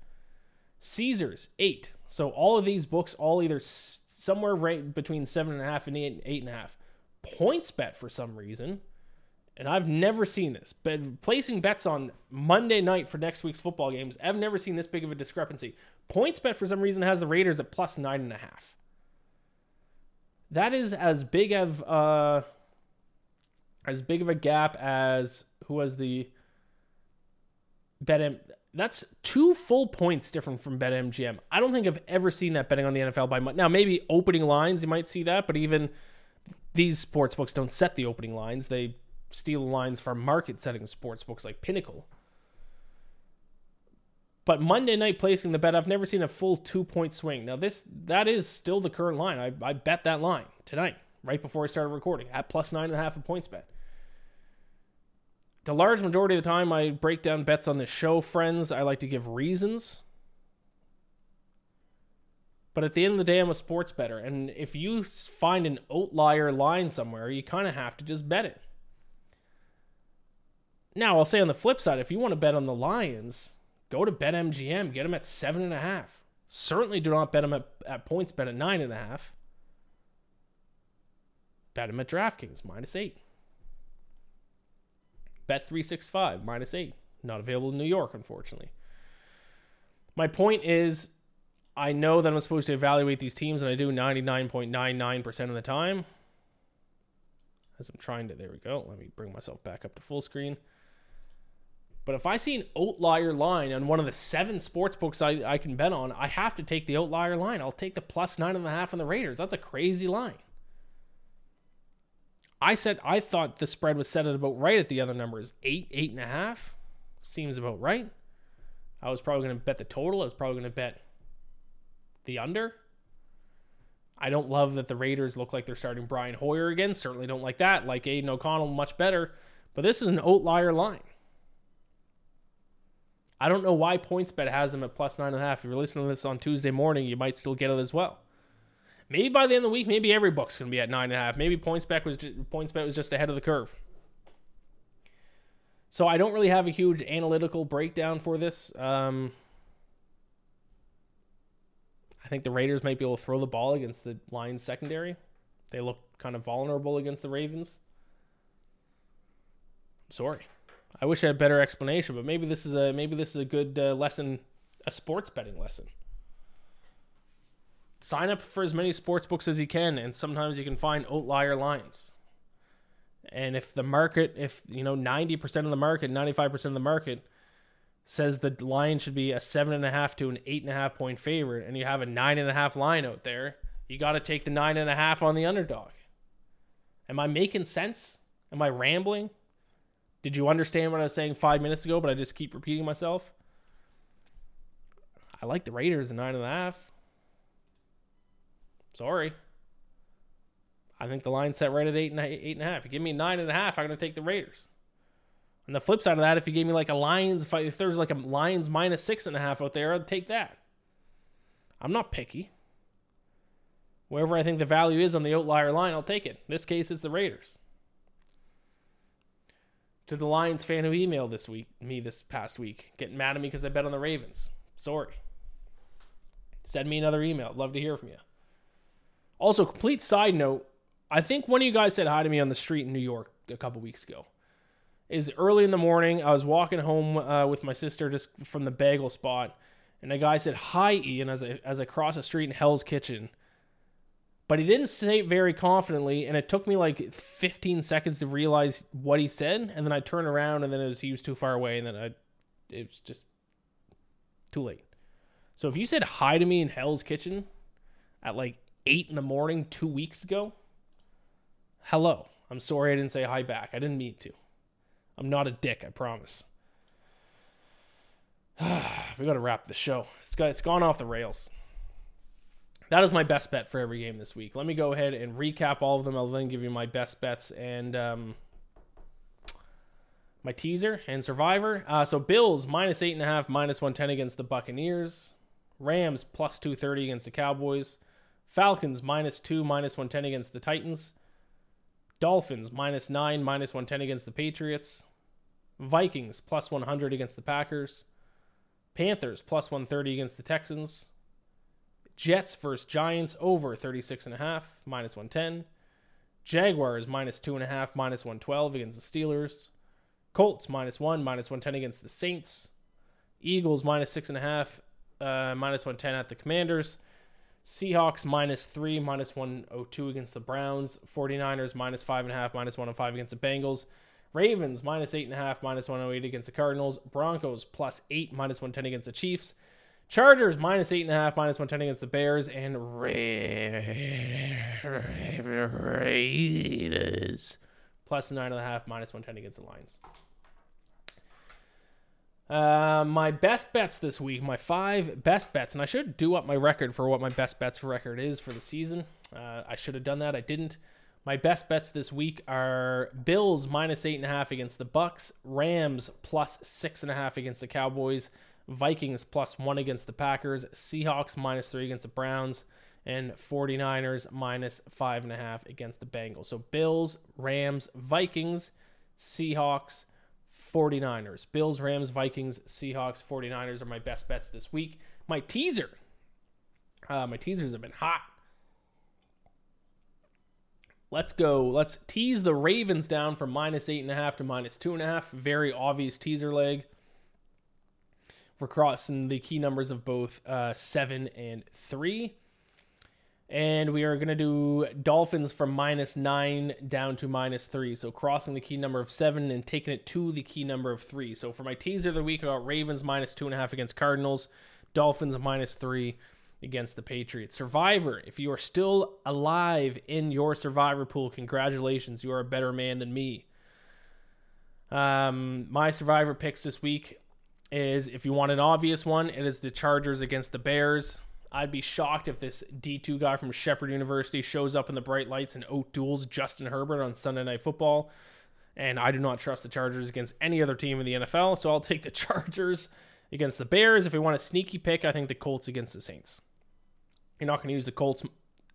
Caesars, eight. So all of these books, all either somewhere right between seven and a half and eight, eight and a half. PointsBet for some reason, and I've never seen this, but placing bets on Monday night for next week's football games, I've never seen this big of a discrepancy. PointsBet for some reason has the Raiders at plus nine and a half. That is as big of uh, as big of a gap as who was the BetM. That's two full points different from BetMGM. I don't think I've ever seen that betting on the N F L by much. Now maybe opening lines you might see that, but even these sports books don't set the opening lines. They steal lines from market-setting sports books like Pinnacle. But Monday night placing the bet, I've never seen a full two-point swing. Now, this that is still the current line. I, I bet that line tonight, right before I started recording, at plus nine and a half a points bet. The large majority of the time, I break down bets on this show, friends. I like to give reasons. But at the end of the day, I'm a sports bettor. And if you find an outlier line somewhere, you kind of have to just bet it. Now, I'll say on the flip side, if you want to bet on the Lions, go to BetMGM, get them at seven and a half. Certainly do not bet them at, at points, bet at nine and a half. Bet them at DraftKings, minus eight. Bet three sixty-five, minus eight. Not available in New York, unfortunately. My point is, I know that I'm supposed to evaluate these teams, and I do ninety-nine point nine nine percent of the time. As I'm trying to, there we go. Let me bring myself back up to full screen. But if I see an outlier line on one of the seven sports books I, I can bet on, I have to take the outlier line. I'll take the plus nine and a half on the Raiders. That's a crazy line. I said I thought the spread was set at about right at the other numbers. Eight, eight and a half. Seems about right. I was probably going to bet the total. I was probably going to bet the under. I don't love that the Raiders look like they're starting Brian Hoyer again. Certainly don't like that. Like Aiden O'Connell, much better. But this is an outlier line. I don't know why PointsBet has them at plus nine and a half. If you're listening to this on Tuesday morning, you might still get it as well. Maybe by the end of the week, maybe every book's going to be at nine and a half. Maybe PointsBet was just, PointsBet was just ahead of the curve. So I don't really have a huge analytical breakdown for this. Um, I think the Raiders might be able to throw the ball against the Lions secondary. They look kind of vulnerable against the Ravens. I'm sorry. I wish I had a better explanation, but maybe this is a maybe this is a good uh, lesson, a sports betting lesson. Sign up for as many sports books as you can, and sometimes you can find outlier lines. And if the market, if you know, ninety percent of the market, ninety-five percent of the market says the line should be a seven and a half to an eight and a half point favorite, and you have a nine and a half line out there, you got to take the nine and a half on the underdog. Am I making sense? Am I rambling? Did you understand what I was saying five minutes ago, but I just keep repeating myself? I like the Raiders at nine and a half. Sorry. I think the line's set right at eight and a, eight and a half. If you give me nine and a half, I'm going to take the Raiders. On the flip side of that, if you gave me like a Lions, if, I, if there was like a Lions minus six and a half out there, I'd take that. I'm not picky. Wherever I think the value is on the outlier line, I'll take it. In this case, it's the Raiders. To the Lions fan who emailed this week, me this past week, getting mad at me because I bet on the Ravens. Sorry. Send me another email. I'd love to hear from you. Also, complete side note, I think one of you guys said hi to me on the street in New York a couple weeks ago. It was early in the morning. I was walking home uh, with my sister just from the bagel spot, and a guy said, "Hi, Ian," as I, as I crossed the street in Hell's Kitchen. But he didn't say it very confidently, and it took me like fifteen seconds to realize what he said, and then I turned around, and then it was, he was too far away, and then I, it was just too late. So if you said hi to me in Hell's Kitchen at like eight in the morning two weeks ago, hello. I'm sorry I didn't say hi back. I didn't mean to. I'm not a dick, I promise. We got to wrap the show. It's got, it's gone off the rails. That is my best bet for every game this week. Let me go ahead and recap all of them. I'll then give you my best bets and um, my teaser and survivor. Uh, so Bills, minus eight and a half, minus one ten against the Buccaneers. Rams, plus two thirty against the Cowboys. Falcons, minus two, minus one ten against the Titans. Dolphins, minus nine, minus one ten against the Patriots. Vikings, plus one hundred against the Packers. Panthers, plus one thirty against the Texans. Jets versus Giants over thirty-six and a half, minus one ten. Jaguars minus two and a half, minus one twelve against the Steelers. Colts minus one, minus one ten against the Saints. Eagles minus six and a half, uh, minus one ten at the Commanders. Seahawks minus three, minus one oh two against the Browns. 49ers minus five and a half, minus one oh five against the Bengals. Ravens minus eight and a half, minus one oh eight against the Cardinals. Broncos plus eight, minus one ten against the Chiefs. Chargers, minus eight and a half, minus one ten against the Bears, and Raiders, plus nine and a half, minus one ten against the Lions. Uh, my best bets this week, my five best bets, and I should do up my record for what my best bets record is for the season. Uh, I should have done that. I didn't. My best bets this week are Bills, minus eight and a half against the Bucks, Rams, plus six and a half against the Cowboys, Vikings plus one against the Packers, Seahawks minus three against the Browns, and 49ers minus five and a half against the Bengals. So Bills, Rams, Vikings, Seahawks, 49ers. Bills, Rams, Vikings, Seahawks, 49ers are my best bets this week. My teaser, uh, my teasers have been hot. Let's go. Let's tease the Ravens down from minus eight and a half to minus two and a half. Very obvious teaser leg. We're crossing the key numbers of both uh, seven and three. And we are going to do Dolphins from minus nine down to minus three. So crossing the key number of seven and taking it to the key number of three. So for my teaser of the week, I got Ravens minus two and a half against Cardinals. Dolphins minus three against the Patriots. Survivor, if you are still alive in your Survivor pool, congratulations. You are a better man than me. Um, my Survivor picks this week is, if you want an obvious one, it is the Chargers against the Bears. I'd be shocked if this D two guy from Shepherd University shows up in the bright lights and outduels Justin Herbert on Sunday Night Football. And I do not trust the Chargers against any other team in the N F L, so I'll take the Chargers against the Bears. If we want a sneaky pick, I think the Colts against the Saints. You're not going to use the Colts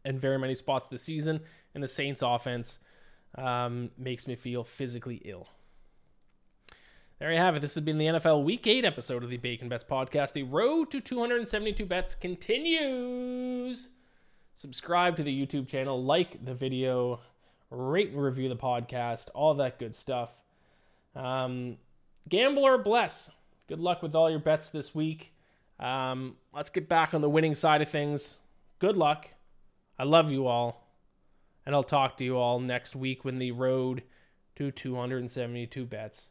in very many spots this season, and the Saints offense um, makes me feel physically ill. There you have it. This has been the N F L Week eight episode of the Bacon Bets Podcast. The road to two hundred seventy-two bets continues. Subscribe to the YouTube channel, like the video, rate and review the podcast, all that good stuff. Um, Gambler bless. Good luck with all your bets this week. Um, let's get back on the winning side of things. Good luck. I love you all. And I'll talk to you all next week when the road to two hundred seventy-two bets